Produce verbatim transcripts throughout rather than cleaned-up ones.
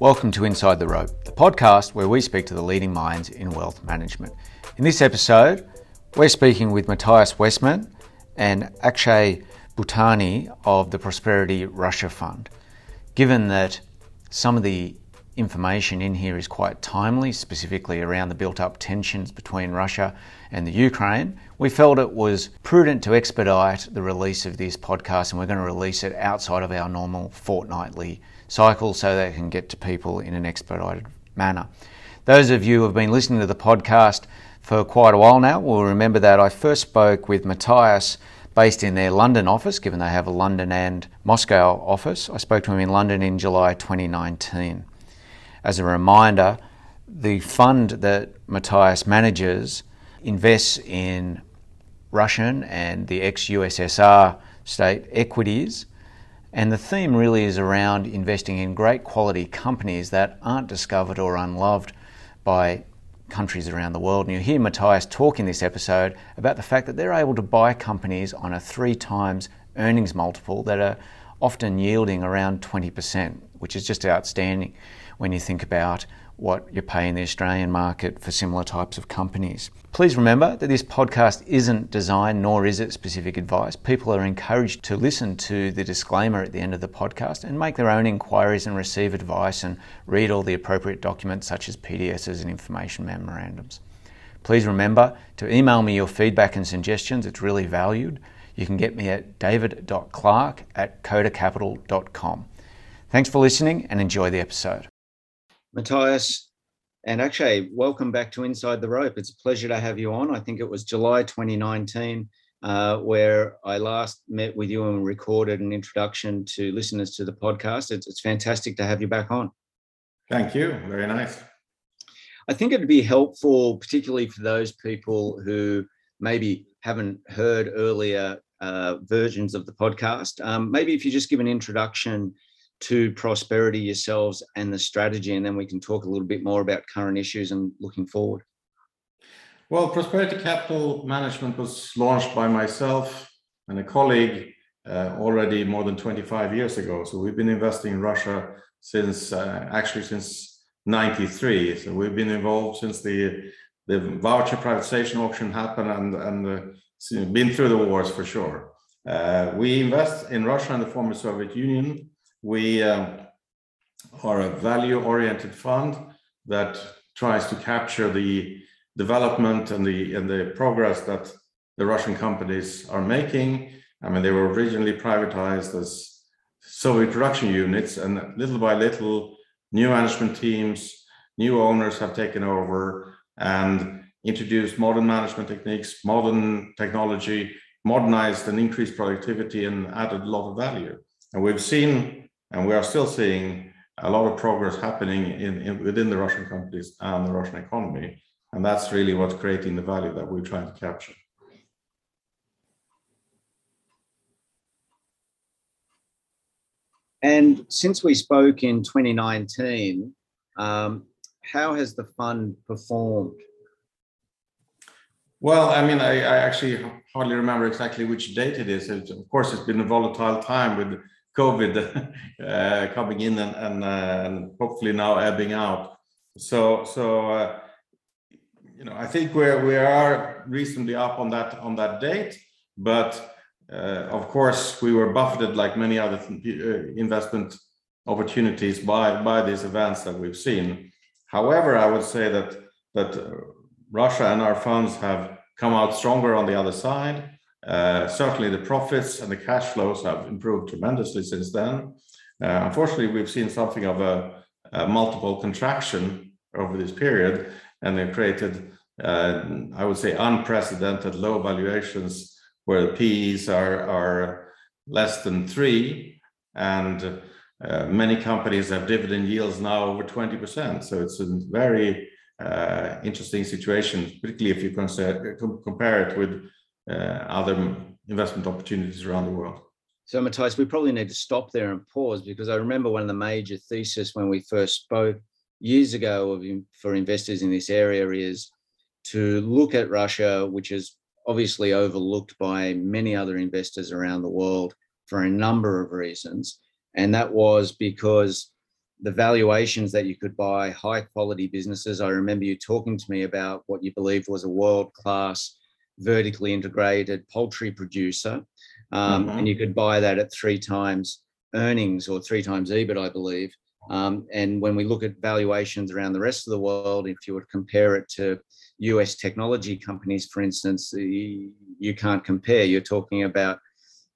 Welcome to Inside the Rope, the podcast where we speak to the leading minds in wealth management. In this episode, we're speaking with Matthias Westman and Akshay Butani of the Prosperity Russia Fund. Given that some of the information in here is quite timely, specifically around the built-up tensions between Russia and the Ukraine, we felt it was prudent to expedite the release of this podcast, and we're going to release it outside of our normal fortnightly cycle so that it can get to people in an expedited manner. Those of you who have been listening to the podcast for quite a while now will remember that I first spoke with Matthias based in their London office, given they have a London and Moscow office. I spoke to him in London in July twenty nineteen. As a reminder, the fund that Matthias manages invests in Russian and the ex-U S S R state equities, and the theme really is around investing in great quality companies that aren't discovered or unloved by countries around the world. And you hear Matthias talk in this episode about the fact that they're able to buy companies on a three times earnings multiple that are often yielding around twenty percent, which is just outstanding when you think about what you pay in the Australian market for similar types of companies. Please remember that this podcast isn't designed, nor is it specific advice. People are encouraged to listen to the disclaimer at the end of the podcast and make their own inquiries and receive advice and read all the appropriate documents such as P D Ss and information memorandums. Please remember to email me your feedback and suggestions. It's really valued. You can get me at david dot clark at coda capital dot com. Thanks for listening and enjoy the episode. Matthias and Akshay, welcome back to Inside the Rope. It's a pleasure to have you on. I think it was July twenty nineteen uh, where I last met with you and recorded an introduction to listeners to the podcast. It's, it's fantastic to have you back on. Thank you. Very nice. I think it'd be helpful, particularly for those people who maybe haven't heard earlier uh, versions of the podcast, um, maybe if you just give an introduction to Prosperity yourselves and the strategy, and then we can talk a little bit more about current issues and looking forward. Well, Prosperity Capital Management was launched by myself and a colleague uh, already more than twenty-five years ago. So we've been investing in Russia since uh, actually since ninety-three. So we've been involved since the the voucher privatization auction happened and and uh, been through the wars for sure. Uh, we invest in Russia and the former Soviet Union. We uh, are a value-oriented fund that tries to capture the development and the and the progress that the Russian companies are making. I mean, they were originally privatized as Soviet production units, and little by little, new management teams, new owners have taken over and introduced modern management techniques, modern technology, modernized and increased productivity, and added a lot of value. And we've seen, and we are still seeing, a lot of progress happening in, in within the Russian companies and the Russian economy. And that's really what's creating the value that we're trying to capture. And since we spoke in twenty nineteen, um, how has the fund performed? Well, I mean, I, I actually hardly remember exactly which date it is. It, of course, it's been a volatile time with COVID uh, coming in and, and, uh, and hopefully now ebbing out. So, so uh, you know, I think we're we are reasonably up on that on that date. But uh, of course, we were buffeted like many other th- investment opportunities by by these events that we've seen. However, I would say that that Russia and our funds have come out stronger on the other side. Uh, certainly the profits and the cash flows have improved tremendously since then. Uh, unfortunately, we've seen something of a, a multiple contraction over this period, and they've created, uh, I would say, unprecedented low valuations where the P Es are, are less than three, and uh, many companies have dividend yields now over twenty percent. So it's a very uh, interesting situation, particularly if you consider, compare it with Uh, other investment opportunities around the world. So, Matthias, we probably need to stop there and pause, because I remember one of the major theses when we first spoke years ago of, for investors in this area is to look at Russia, which is obviously overlooked by many other investors around the world for a number of reasons, And that was because the valuations that you could buy high quality businesses. I remember you talking to me about what you believed was a world-class vertically integrated poultry producer. Um, mm-hmm. And you could buy that at three times earnings or three times E B I T, I believe. Um, and when we look at valuations around the rest of the world, if you would compare it to U S technology companies, for instance, you, you can't compare. You're talking about,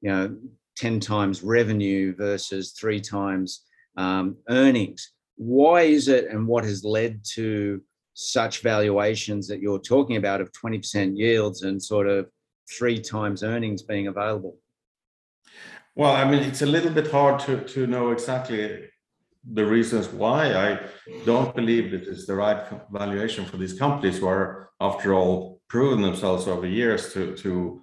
you know, ten times revenue versus three times um, earnings. Why is it, and what has led to such valuations that you're talking about of twenty percent yields and sort of three times earnings being available? Well, I mean, it's a little bit hard to, to know exactly the reasons why. I don't believe that it's the right valuation for these companies who are, after all, proven themselves over years to, to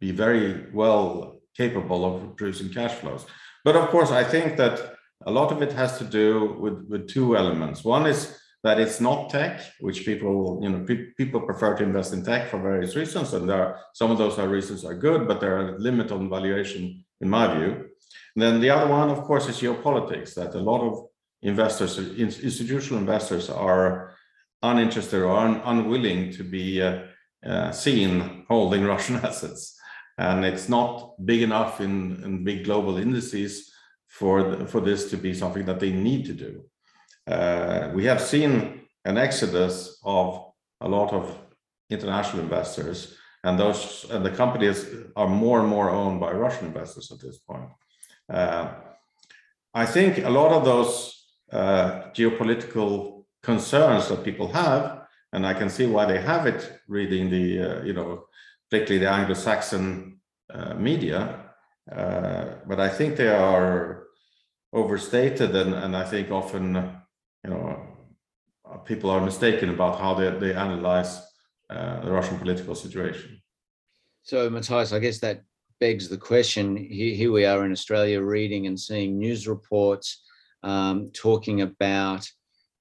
be very well capable of producing cash flows. But of course, I think that a lot of it has to do with, with two elements. One is that it's not tech, which people, you know, pe- people prefer to invest in tech for various reasons. And there are, some of those are reasons are good, but there are limits on valuation, in my view. And then the other one, of course, is geopolitics, that a lot of investors, institutional investors, are uninterested or un- unwilling to be uh, uh, seen holding Russian assets. And it's not big enough in, in big global indices for, the, for this to be something that they need to do. Uh, we have seen an exodus of a lot of international investors, and those and the companies are more and more owned by Russian investors at this point. Uh, I think a lot of those uh, geopolitical concerns that people have, and I can see why they have it reading the, uh, you know, particularly the Anglo-Saxon uh, media, uh, but I think they are overstated, and, and I think often, you know, people are mistaken about how they, they analyze uh, the Russian political situation. So, Matthias, I guess that begs the question, here we are in Australia reading and seeing news reports um, talking about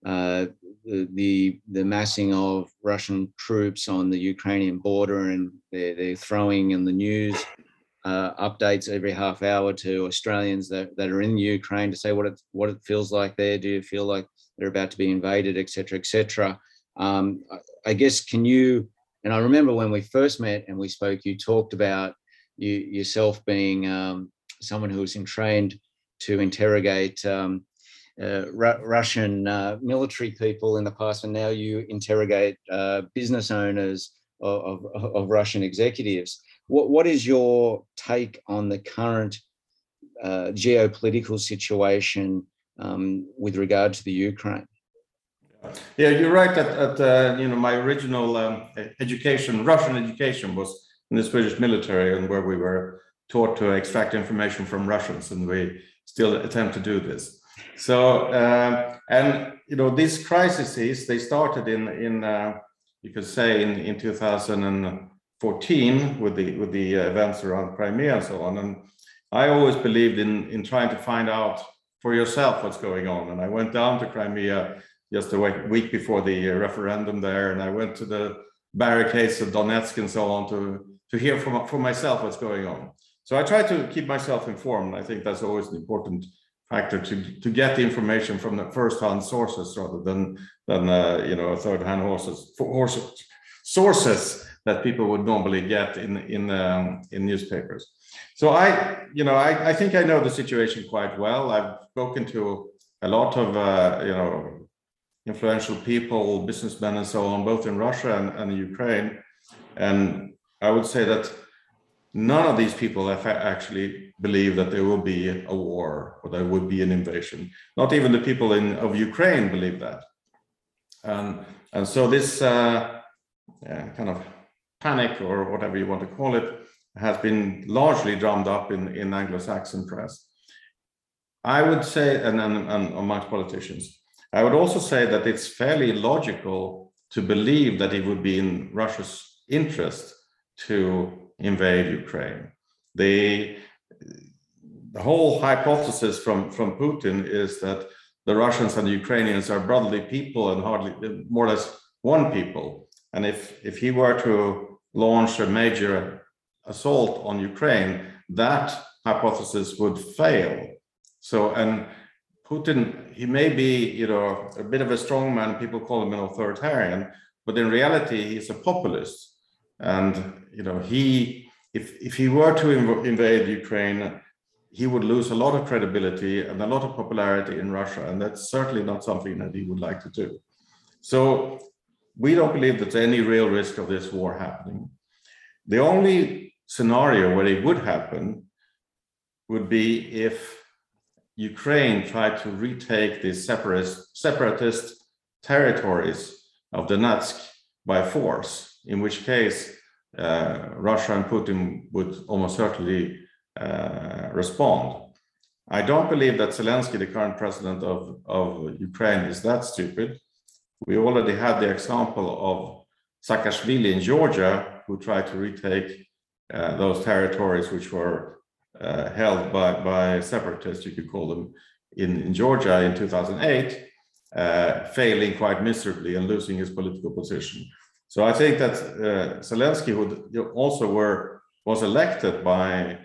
uh, the the massing of Russian troops on the Ukrainian border, and they're, they're throwing in the news uh, updates every half hour to Australians that, that are in Ukraine to say what it, what it feels like there. Do you feel like they're about to be invaded, et cetera, et cetera? Um, I guess, can you, and I remember when we first met and we spoke, you talked about You, yourself being um, someone who's trained to interrogate um, uh, Ru- Russian uh, military people in the past, and now you interrogate uh, business owners of, of, of Russian executives. What, what is your take on the current uh, geopolitical situation um, with regard to the Ukraine? Yeah, you're right. At, at uh, you know, my original um, education, Russian education, was in the Swedish military, and where we were taught to extract information from Russians, and we still attempt to do this. So, uh, and you know, these crises, they started in in uh, you could say in, in two thousand fourteen with the with the events around Crimea and so on. And I always believed in in trying to find out for yourself what's going on. And I went down to Crimea just a week before the referendum there, and I went to the barricades of Donetsk and so on to. to hear from, for myself what's going on. So I try to keep myself informed. I think that's always an important factor, to, to get the information from the first-hand sources rather than, than uh, you know, third-hand horses, horses, sources that people would normally get in, in, um, in newspapers. So I, you know, I, I think I know the situation quite well. I've spoken to a lot of, uh, you know, influential people, businessmen and so on, both in Russia and, and Ukraine. And I would say that none of these people actually believe that there will be a war or there would be an invasion. Not even the people in of Ukraine believe that. Um, and so this uh, yeah, kind of panic, or whatever you want to call it, has been largely drummed up in, in Anglo-Saxon press. I would say, and, and, and amongst politicians, I would also say that it's fairly logical to believe that it would be in Russia's interest to invade Ukraine. The, the whole hypothesis from, from Putin is that the Russians and the Ukrainians are brotherly people and hardly, more or less, one people. And if, if he were to launch a major assault on Ukraine, that hypothesis would fail. So, and Putin, he may be, you know, a bit of a strongman. People call him an authoritarian, but in reality, he's a populist. And, you know, he, if, if he were to inv- invade Ukraine, he would lose a lot of credibility and a lot of popularity in Russia. And that's certainly not something that he would like to do. So we don't believe there's any real risk of this war happening. The only scenario where it would happen would be if Ukraine tried to retake the separatist, separatist territories of Donetsk by force, in which case uh, Russia and Putin would almost certainly uh, respond. I don't believe that Zelensky, the current president of, of Ukraine, is that stupid. We already had the example of Sakashvili in Georgia, who tried to retake uh, those territories which were uh, held by, by separatists, you could call them, in, in Georgia in two thousand eight, uh, failing quite miserably and losing his political position. So I think that uh, Zelensky, who also were, was elected by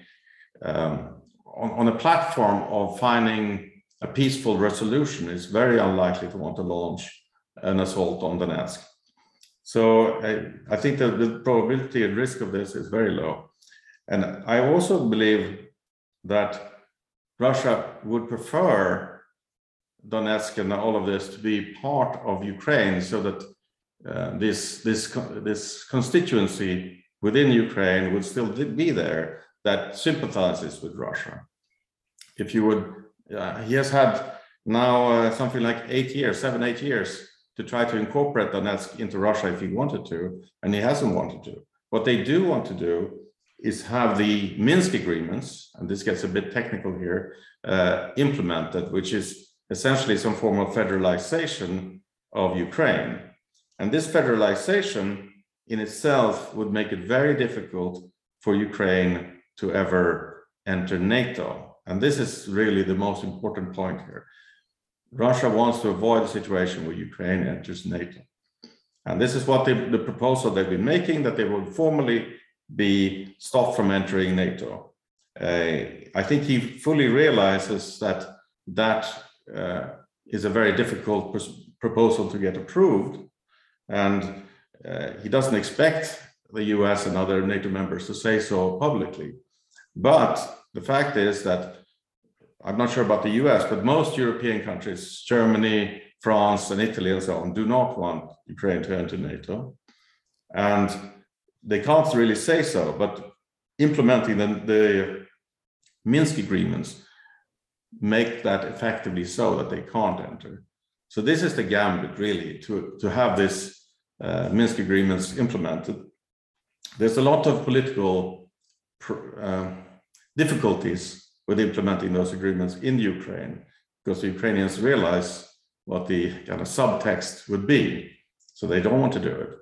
um, on, on a platform of finding a peaceful resolution, is very unlikely to want to launch an assault on Donetsk. So I, I think that the probability and risk of this is very low. And I also believe that Russia would prefer Donetsk and all of this to be part of Ukraine, so that uh, this, this, this constituency within Ukraine would still be there that sympathizes with Russia. If you would, uh, he has had now uh, something like eight years, seven, eight years to try to incorporate Donetsk into Russia if he wanted to, and he hasn't wanted to. What they do want to do is have the Minsk agreements, and this gets a bit technical here, uh, implemented, which is essentially some form of federalization of Ukraine. And this federalization in itself would make it very difficult for Ukraine to ever enter NATO. And this is really the most important point here. Russia wants to avoid a situation where Ukraine enters NATO. And this is what they, the proposal they've been making, that they will formally be stopped from entering NATO. Uh, I think he fully realizes that that uh, is a very difficult pr- proposal to get approved. And uh, he doesn't expect the U S and other NATO members to say so publicly. But the fact is that I'm not sure about the U S, but most European countries, Germany, France, and Italy, and so on, do not want Ukraine to enter NATO. And they can't really say so, but implementing the, the Minsk agreements make that effectively so that they can't enter. So this is the gambit, really, to, to have these uh, Minsk agreements implemented. There's a lot of political uh, difficulties with implementing those agreements in Ukraine, because the Ukrainians realize what the kind of subtext would be. So they don't want to do it.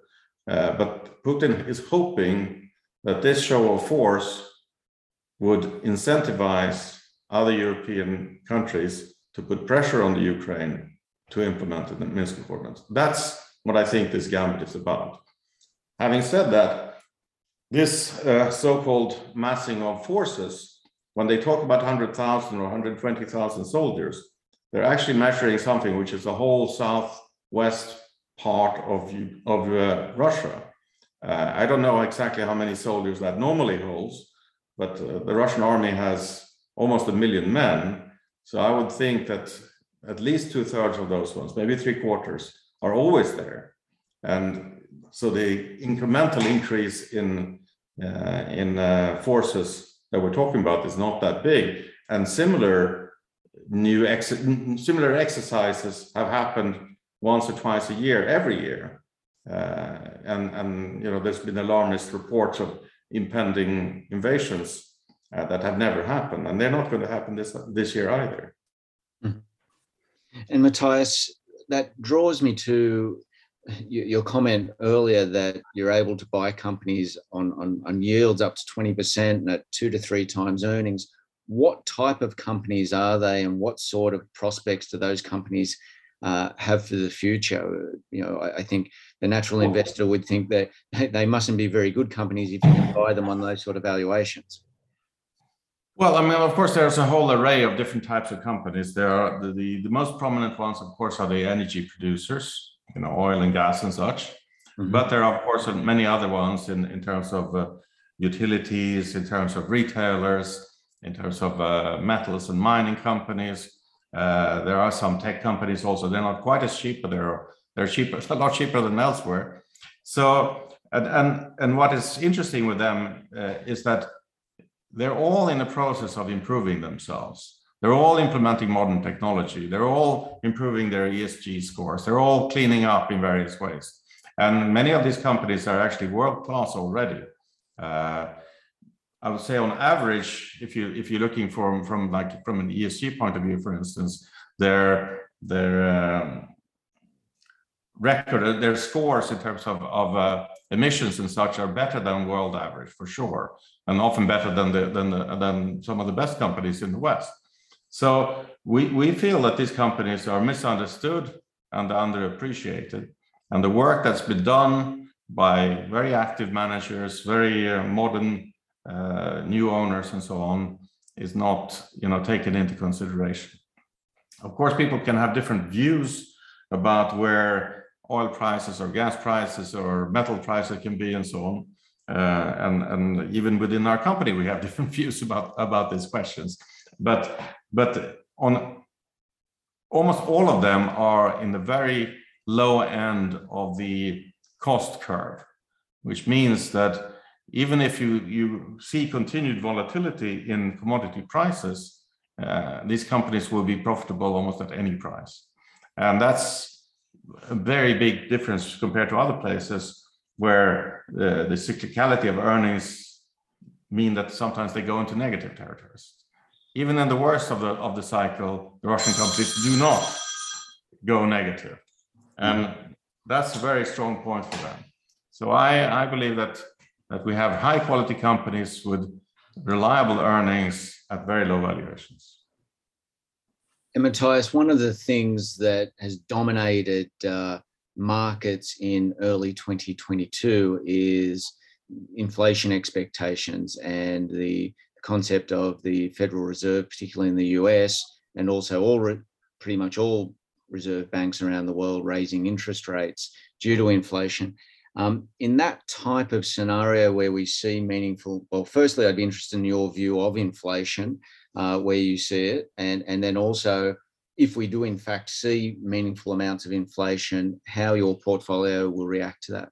Uh, but Putin is hoping that this show of force would incentivize other European countries to put pressure on the Ukraine to implement the Minsk Accords. That's what I think this gambit is about. Having said that, this uh, so-called massing of forces, when they talk about one hundred thousand or one hundred twenty thousand soldiers, they're actually measuring something which is the whole southwest part of, of uh, Russia. Uh, I don't know exactly how many soldiers that normally holds, but uh, the Russian army has almost a million men. So I would think that at least two thirds of those ones, maybe three quarters, are always there. And so the incremental increase in, uh, in uh, forces that we're talking about is not that big, and similar new ex- similar exercises have happened once or twice a year, every year, uh, and and you know there's been alarmist reports of impending invasions uh, that have never happened, and they're not going to happen this this year either. And Matthias, that draws me to your comment earlier that you're able to buy companies on, on, on yields up to twenty percent and at two to three times earnings. What type of companies are they, and what sort of prospects do those companies uh, have for the future? You know, I, I think the natural investor would think that they mustn't be very good companies if you can buy them on those sort of valuations. Well, I mean, of course, there's a whole array of different types of companies. There are the, the, the most prominent ones, of course, are the energy producers, you know, oil and gas and such. Mm-hmm. But there are, of course, many other ones in, in terms of uh, utilities, in terms of retailers, in terms of uh, metals and mining companies. Uh, there are some tech companies also. They're not quite as cheap, but they're, they're cheaper, a lot cheaper than elsewhere. So, and, and, and what is interesting with them uh, is that they're all in the process of improving themselves. They're all implementing modern technology. They're all improving their E S G scores. They're all cleaning up in various ways. And many of these companies are actually world-class already. Uh, I would say on average, if you, if you're looking from, from like from an E S G point of view, for instance, their, their um, record, their scores in terms of, of uh, emissions and such are better than world average for sure, and often better than the, than the, than some of the best companies in the West. So we, we feel that these companies are misunderstood and underappreciated, and the work that's been done by very active managers, very uh, modern uh, new owners and so on is not, you know, taken into consideration. Of course, people can have different views about where oil prices or gas prices or metal prices can be and so on. Uh, and, and even within our company, we have different views about, about these questions. But, but on almost all of them are in the very low end of the cost curve, which means that even if you, you see continued volatility in commodity prices, uh, these companies will be profitable almost at any price. And that's a very big difference compared to other places where the, the cyclicality of earnings mean that sometimes they go into negative territories. Even in the worst of the of the cycle, the Russian companies do not go negative, and that's a very strong point for them. So I I believe that that we have high quality companies with reliable earnings at very low valuations. And Matthias, one of the things that has dominated uh, markets in early twenty twenty-two is inflation expectations and the concept of the Federal Reserve, particularly in the U S, and also all re- pretty much all reserve banks around the world raising interest rates due to inflation. Um, in that type of scenario where we see meaningful, well, firstly, I'd be interested in your view of inflation, uh, where you see it, and, and then also, if we do in fact see meaningful amounts of inflation, how your portfolio will react to that.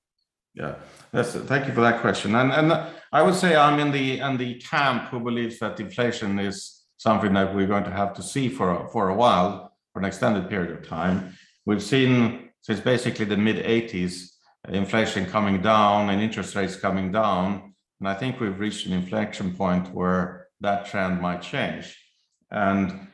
Yeah, that's, thank you for that question. And, and I would say I'm in the, in the camp who believes that inflation is something that we're going to have to see for, for a while, for an extended period of time. We've seen since basically the mid eighties, inflation coming down and interest rates coming down. And I think we've reached an inflection point where that trend might change. And,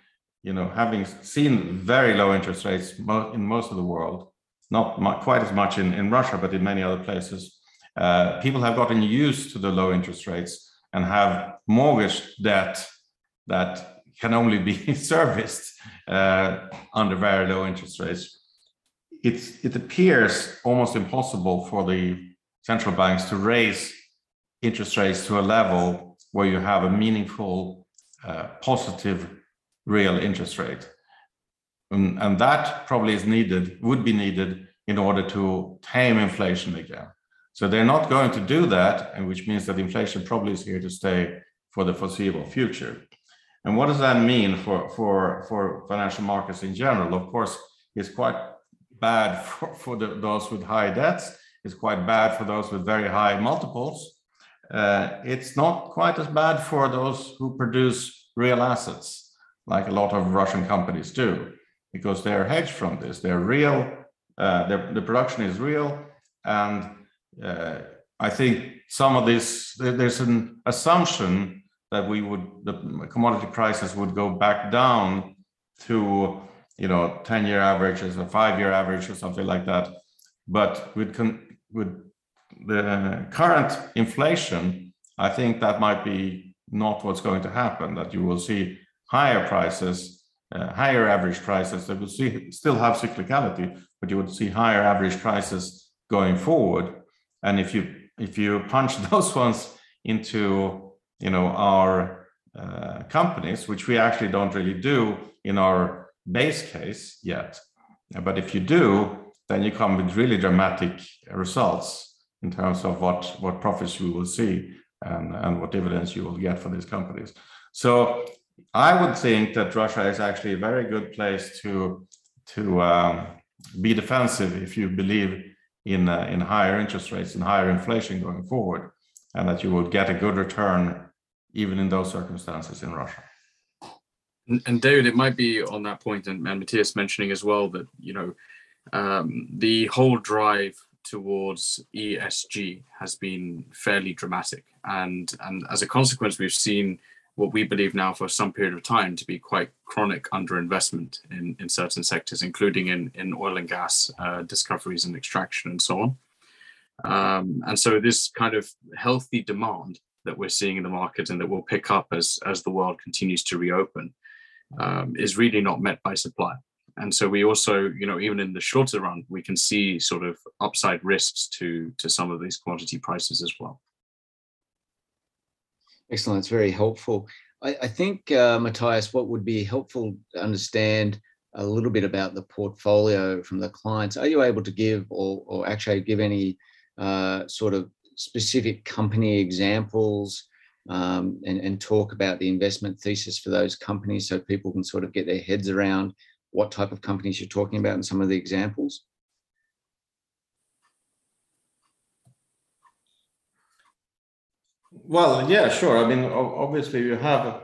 you know, having seen very low interest rates in most of the world, not quite as much in, in Russia, but in many other places, uh, people have gotten used to the low interest rates and have mortgage debt that can only be serviced uh, under very low interest rates. It's, it appears almost impossible for the central banks to raise interest rates to a level where you have a meaningful, uh, positive, real interest rate. And, and that probably is needed, would be needed in order to tame inflation again. So they're not going to do that, and which means that inflation probably is here to stay for the foreseeable future. And what does that mean for, for, for financial markets in general? Of course, it's quite bad for, for the, those with high debts. It's quite bad for those with very high multiples. Uh, it's not quite as bad for those who produce real assets, like a lot of Russian companies do, because they're hedged from this. They're real, uh, their, the production is real. And uh, I think some of this, there's an assumption that we would, the commodity prices would go back down to, you know, ten-year averages or five-year average or something like that. But with, con- with the current inflation, I think that might be not what's going to happen, that you will see higher prices, uh, higher average prices that will see, still have cyclicality, but you would see higher average prices going forward. And if you if you punch those ones into, you know, our uh, companies, which we actually don't really do in our base case yet. But if you do, then you come with really dramatic results in terms of what, what profits you will see and, and what dividends you will get for these companies. So I would think that Russia is actually a very good place to, to um, be defensive if you believe in, uh, in higher interest rates and higher inflation going forward, and that you will get a good return even in those circumstances in Russia. And, and David, it might be on that point, and, and Matthias mentioning as well that, you know, um, the whole drive towards E S G has been fairly dramatic. And, and as a consequence, we've seen what we believe now for some period of time to be quite chronic underinvestment in, in certain sectors, including in, in oil and gas uh, discoveries and extraction and so on. Um, and so this kind of healthy demand that we're seeing in the market and that will pick up as, as the world continues to reopen um, is really not met by supply. And so we also, you know, even in the shorter run, we can see sort of upside risks to, to some of these commodity prices as well. Excellent. It's very helpful. I, I think, uh, Matthias, what would be helpful to understand a little bit about the portfolio from the clients. Are you able to give or, or actually give any uh, sort of specific company examples um, and, and talk about the investment thesis for those companies so people can sort of get their heads around what type of companies you're talking about and some of the examples? Well, yeah, sure. I mean, obviously you have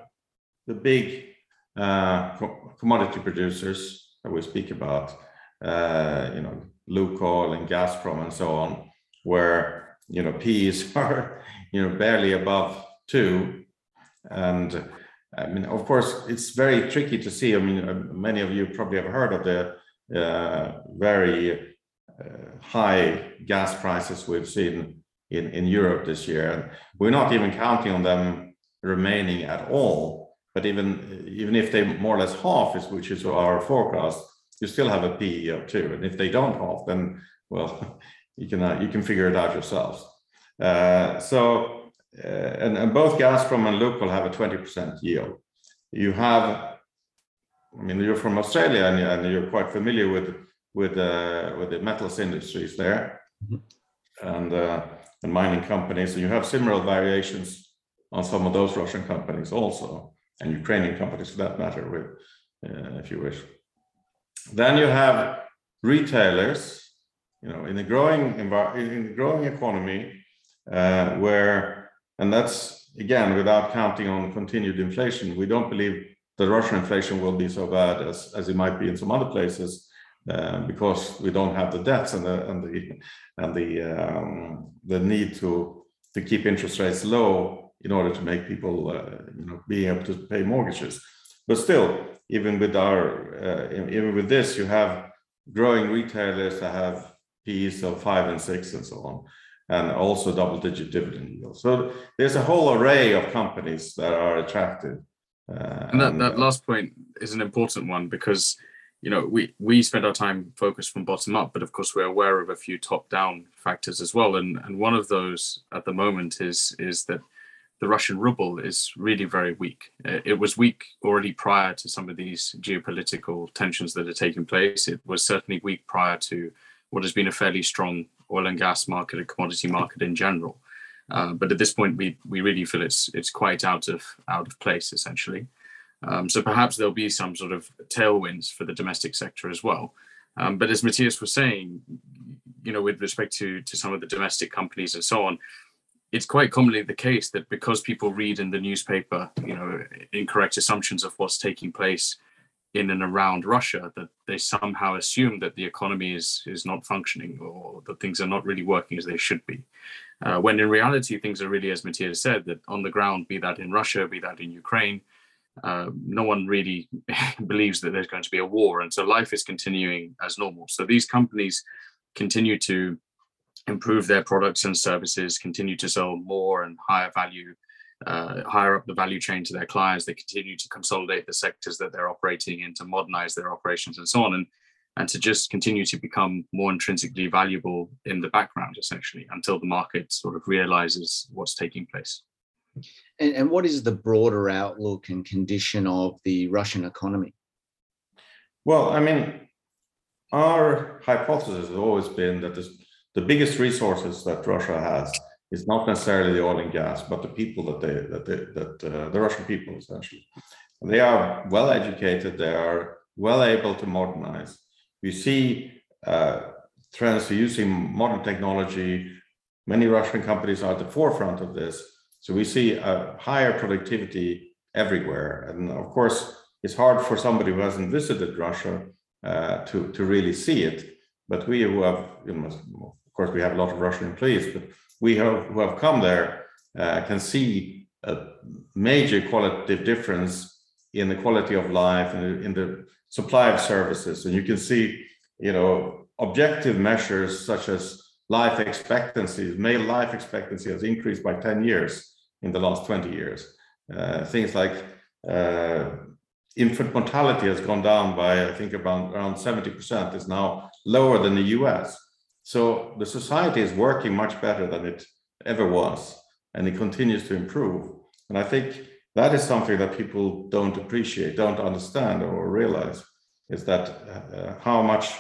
the big uh, co commodity producers that we speak about, uh, you know, Lukoil and Gazprom and so on, where, you know, P Es are, you know, barely above two. And I mean, of course, it's very tricky to see. I mean, many of you probably have heard of the uh, very uh, high gas prices we've seen in, in Europe this year. And we're not even counting on them remaining at all. But even, even if they more or less half, is, which is our forecast, you still have a P E of two. And if they don't half, then, well, you can, uh, you can figure it out yourselves. Uh, so. Uh, and, and both Gazprom and Lukoil have a twenty percent yield. You have, I mean, you're from Australia and, and you're quite familiar with with uh, with the metals industries there, and uh, and mining companies. And you have similar variations on some of those Russian companies also, and Ukrainian companies for that matter, with uh, if you wish. Then you have retailers, you know, in the growing in the growing economy, uh, where. And that's, again, without counting on continued inflation. We don't believe that Russian inflation will be so bad as, as it might be in some other places, uh, because we don't have the debts and the and the and the, um, the need to to keep interest rates low in order to make people, uh, you know, being able to pay mortgages. But still, even with our uh, even with this, you have growing retailers that have P Es of five and six and so on, and also double-digit dividend yield. So there's a whole array of companies that are attractive. Uh, and that, and, that last point is an important one because, you know, we, we spend our time focused from bottom up, but of course we're aware of a few top-down factors as well. And, and one of those at the moment is, is that the Russian ruble is really very weak. It was weak already prior to some of these geopolitical tensions that are taking place. It was certainly weak prior to what has been a fairly strong oil and gas market and commodity market in general. Uh, but at this point, we we really feel it's it's quite out of out of place, essentially. Um, so perhaps there'll be some sort of tailwinds for the domestic sector as well. Um, but as Matthias was saying, you know, with respect to, to some of the domestic companies and so on, it's quite commonly the case that because people read in the newspaper, you know, incorrect assumptions of what's taking place in and around Russia, that they somehow assume that the economy is, is not functioning or that things are not really working as they should be. Uh, when in reality, things are really, as Matthias said, that on the ground, be that in Russia, be that in Ukraine, uh, no one really believes that there's going to be a war. And so life is continuing as normal. So these companies continue to improve their products and services, continue to sell more and higher value Uh, higher up the value chain to their clients. They continue to consolidate the sectors that they're operating in, to modernize their operations and so on, and, and to just continue to become more intrinsically valuable in the background, essentially, until the market sort of realizes what's taking place. And, and what is the broader outlook and condition of the Russian economy? Well, I mean, our hypothesis has always been that this, the biggest resources that Russia has is not necessarily the oil and gas, but the people that they that they, that uh, the Russian people essentially. They are well educated. They are well able to modernize. You see uh, trends for using modern technology. Many Russian companies are at the forefront of this. So we see a higher productivity everywhere. And of course, it's hard for somebody who hasn't visited Russia uh, to, to really see it. But we who have, you know, of course, we have a lot of Russian employees, but we have, who have come there uh, can see a major qualitative difference in the quality of life and in the supply of services. And you can see, you know, objective measures such as life expectancy, male life expectancy has increased by ten years in the last twenty years. Uh, things like uh, infant mortality has gone down by, I think, about around seventy percent, is now lower than the U S. So the society is working much better than it ever was, and it continues to improve. And I think that is something that people don't appreciate, don't understand or realize, is that uh, how much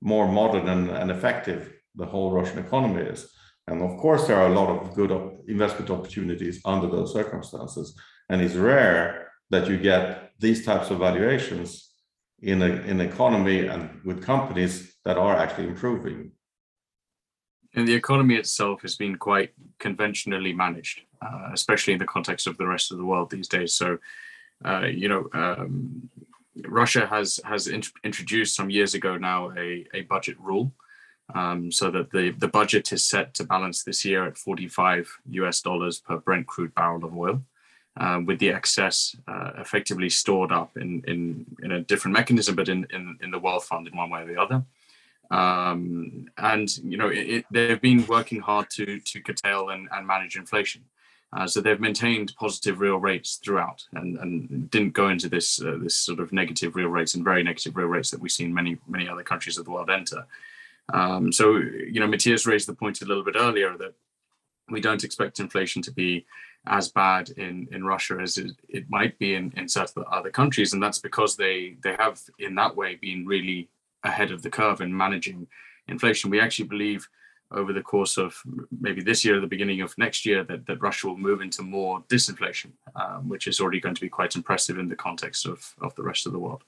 more modern and, and effective the whole Russian economy is. And of course, there are a lot of good investment opportunities under those circumstances. And it's rare that you get these types of valuations in an economy and with companies that are actually improving. And the economy itself has been quite conventionally managed, uh, especially in the context of the rest of the world these days. So, uh, you know, um, Russia has, has int- introduced some years ago now a, a budget rule. Um, so that the, the budget is set to balance this year at forty-five U S dollars per Brent crude barrel of oil, uh, with the excess uh, effectively stored up in, in, in a different mechanism, but in, in, in the wealth fund in one way or the other. Um, and, you know, it, it, they've been working hard to, to curtail and, and manage inflation. Uh, so they've maintained positive real rates throughout, and, and didn't go into this, uh, this sort of negative real rates and very negative real rates that we've seen many, many other countries of the world enter. Um, so, you know, Matthias raised the point a little bit earlier that we don't expect inflation to be as bad in, in Russia as it, it might be in, in certain other countries. And that's because they, they have, in that way, been really ahead of the curve in managing inflation. We actually believe over the course of maybe this year, the beginning of next year, that, that Russia will move into more disinflation, um, which is already going to be quite impressive in the context of, of the rest of the world.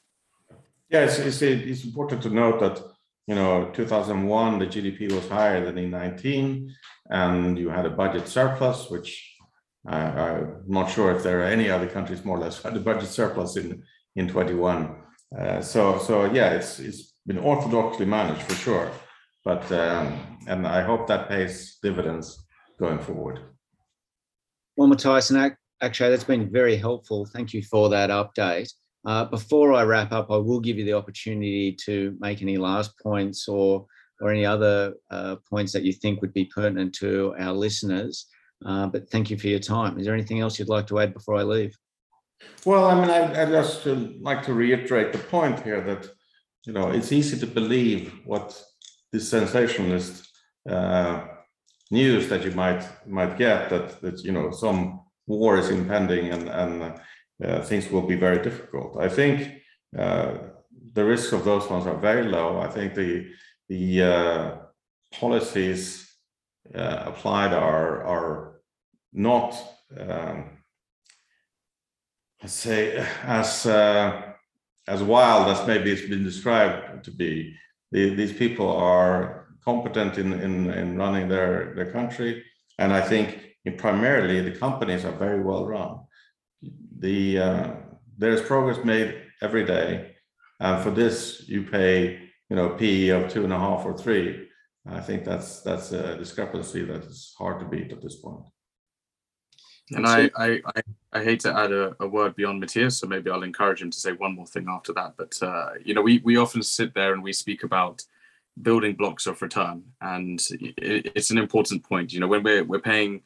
Yes, it's, it's important to note that, you know, two thousand one, the G D P was higher than in nineteen, and you had a budget surplus, which uh, I'm not sure if there are any other countries more or less had a budget surplus in in twenty-one. Uh, so, so yeah, it's it's been orthodoxly managed for sure, but um, and I hope that pays dividends going forward. Well, Matthias and Akshay, that's been very helpful. Thank you for that update. Uh, before I wrap up, I will give you the opportunity to make any last points or or any other uh, points that you think would be pertinent to our listeners. Uh, but thank you for your time. Is there anything else you'd like to add before I leave? Well, I mean, I'd, I'd just like to reiterate the point here that, you know, it's easy to believe what this sensationalist uh, news that you might might get that, that, you know, some war is impending and and. Uh, things will be very difficult. I think uh, the risks of those ones are very low. I think the the uh, policies uh, applied are are not, um, let's say, as uh, as wild as maybe it's been described to be. The, these people are competent in, in in running their their country, and I think primarily the companies are very well run. The uh, there is progress made every day, and for this you pay, you know, P E of two and a half or three. I think that's that's a discrepancy that is hard to beat at this point. And I I, I, I hate to add a, a word beyond Matthias, so maybe I'll encourage him to say one more thing after that. But uh, you know, we we often sit there and we speak about building blocks of return, and it, it's an important point. You know, when we're we're paying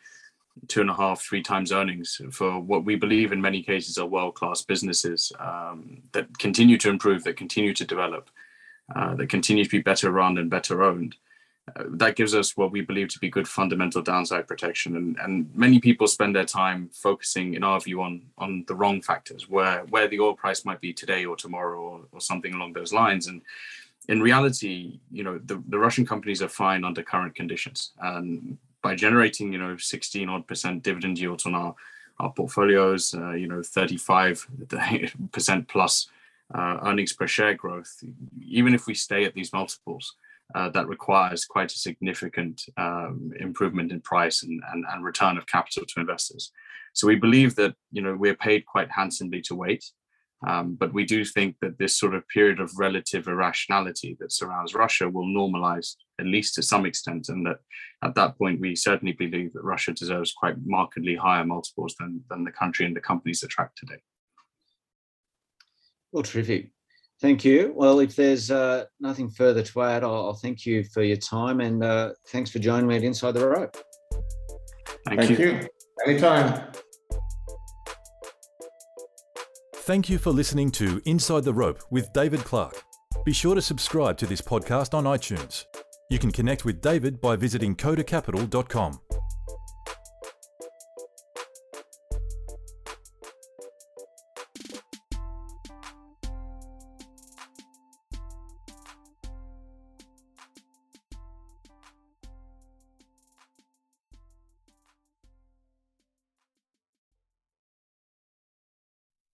two and a half, three times earnings for what we believe in many cases are world-class businesses um, that continue to improve, that continue to develop, uh, that continue to be better run and better owned. Uh, that gives us what we believe to be good fundamental downside protection. And, and many people spend their time focusing, in our view, on, on the wrong factors, where, where the oil price might be today or tomorrow or, or something along those lines. And in reality, you know, the, the Russian companies are fine under current conditions. And by generating, you know, sixteen odd percent dividend yields on our, our portfolios, uh, you know, thirty-five percent plus uh, earnings per share growth, even if we stay at these multiples, Uh, that requires quite a significant um, improvement in price and, and, and return of capital to investors. So we believe that, you know, we're paid quite handsomely to wait, um, but we do think that this sort of period of relative irrationality that surrounds Russia will normalize, at least to some extent, and that at that point, we certainly believe that Russia deserves quite markedly higher multiples than, than the country and the companies attract today. Well, terrific. Thank you. Well, if there's uh, nothing further to add, I'll, I'll thank you for your time, and uh, thanks for joining me at Inside the Rope. Thank, thank you. you. Anytime. Thank you for listening to Inside the Rope with David Clark. Be sure to subscribe to this podcast on iTunes. You can connect with David by visiting coda capital dot com.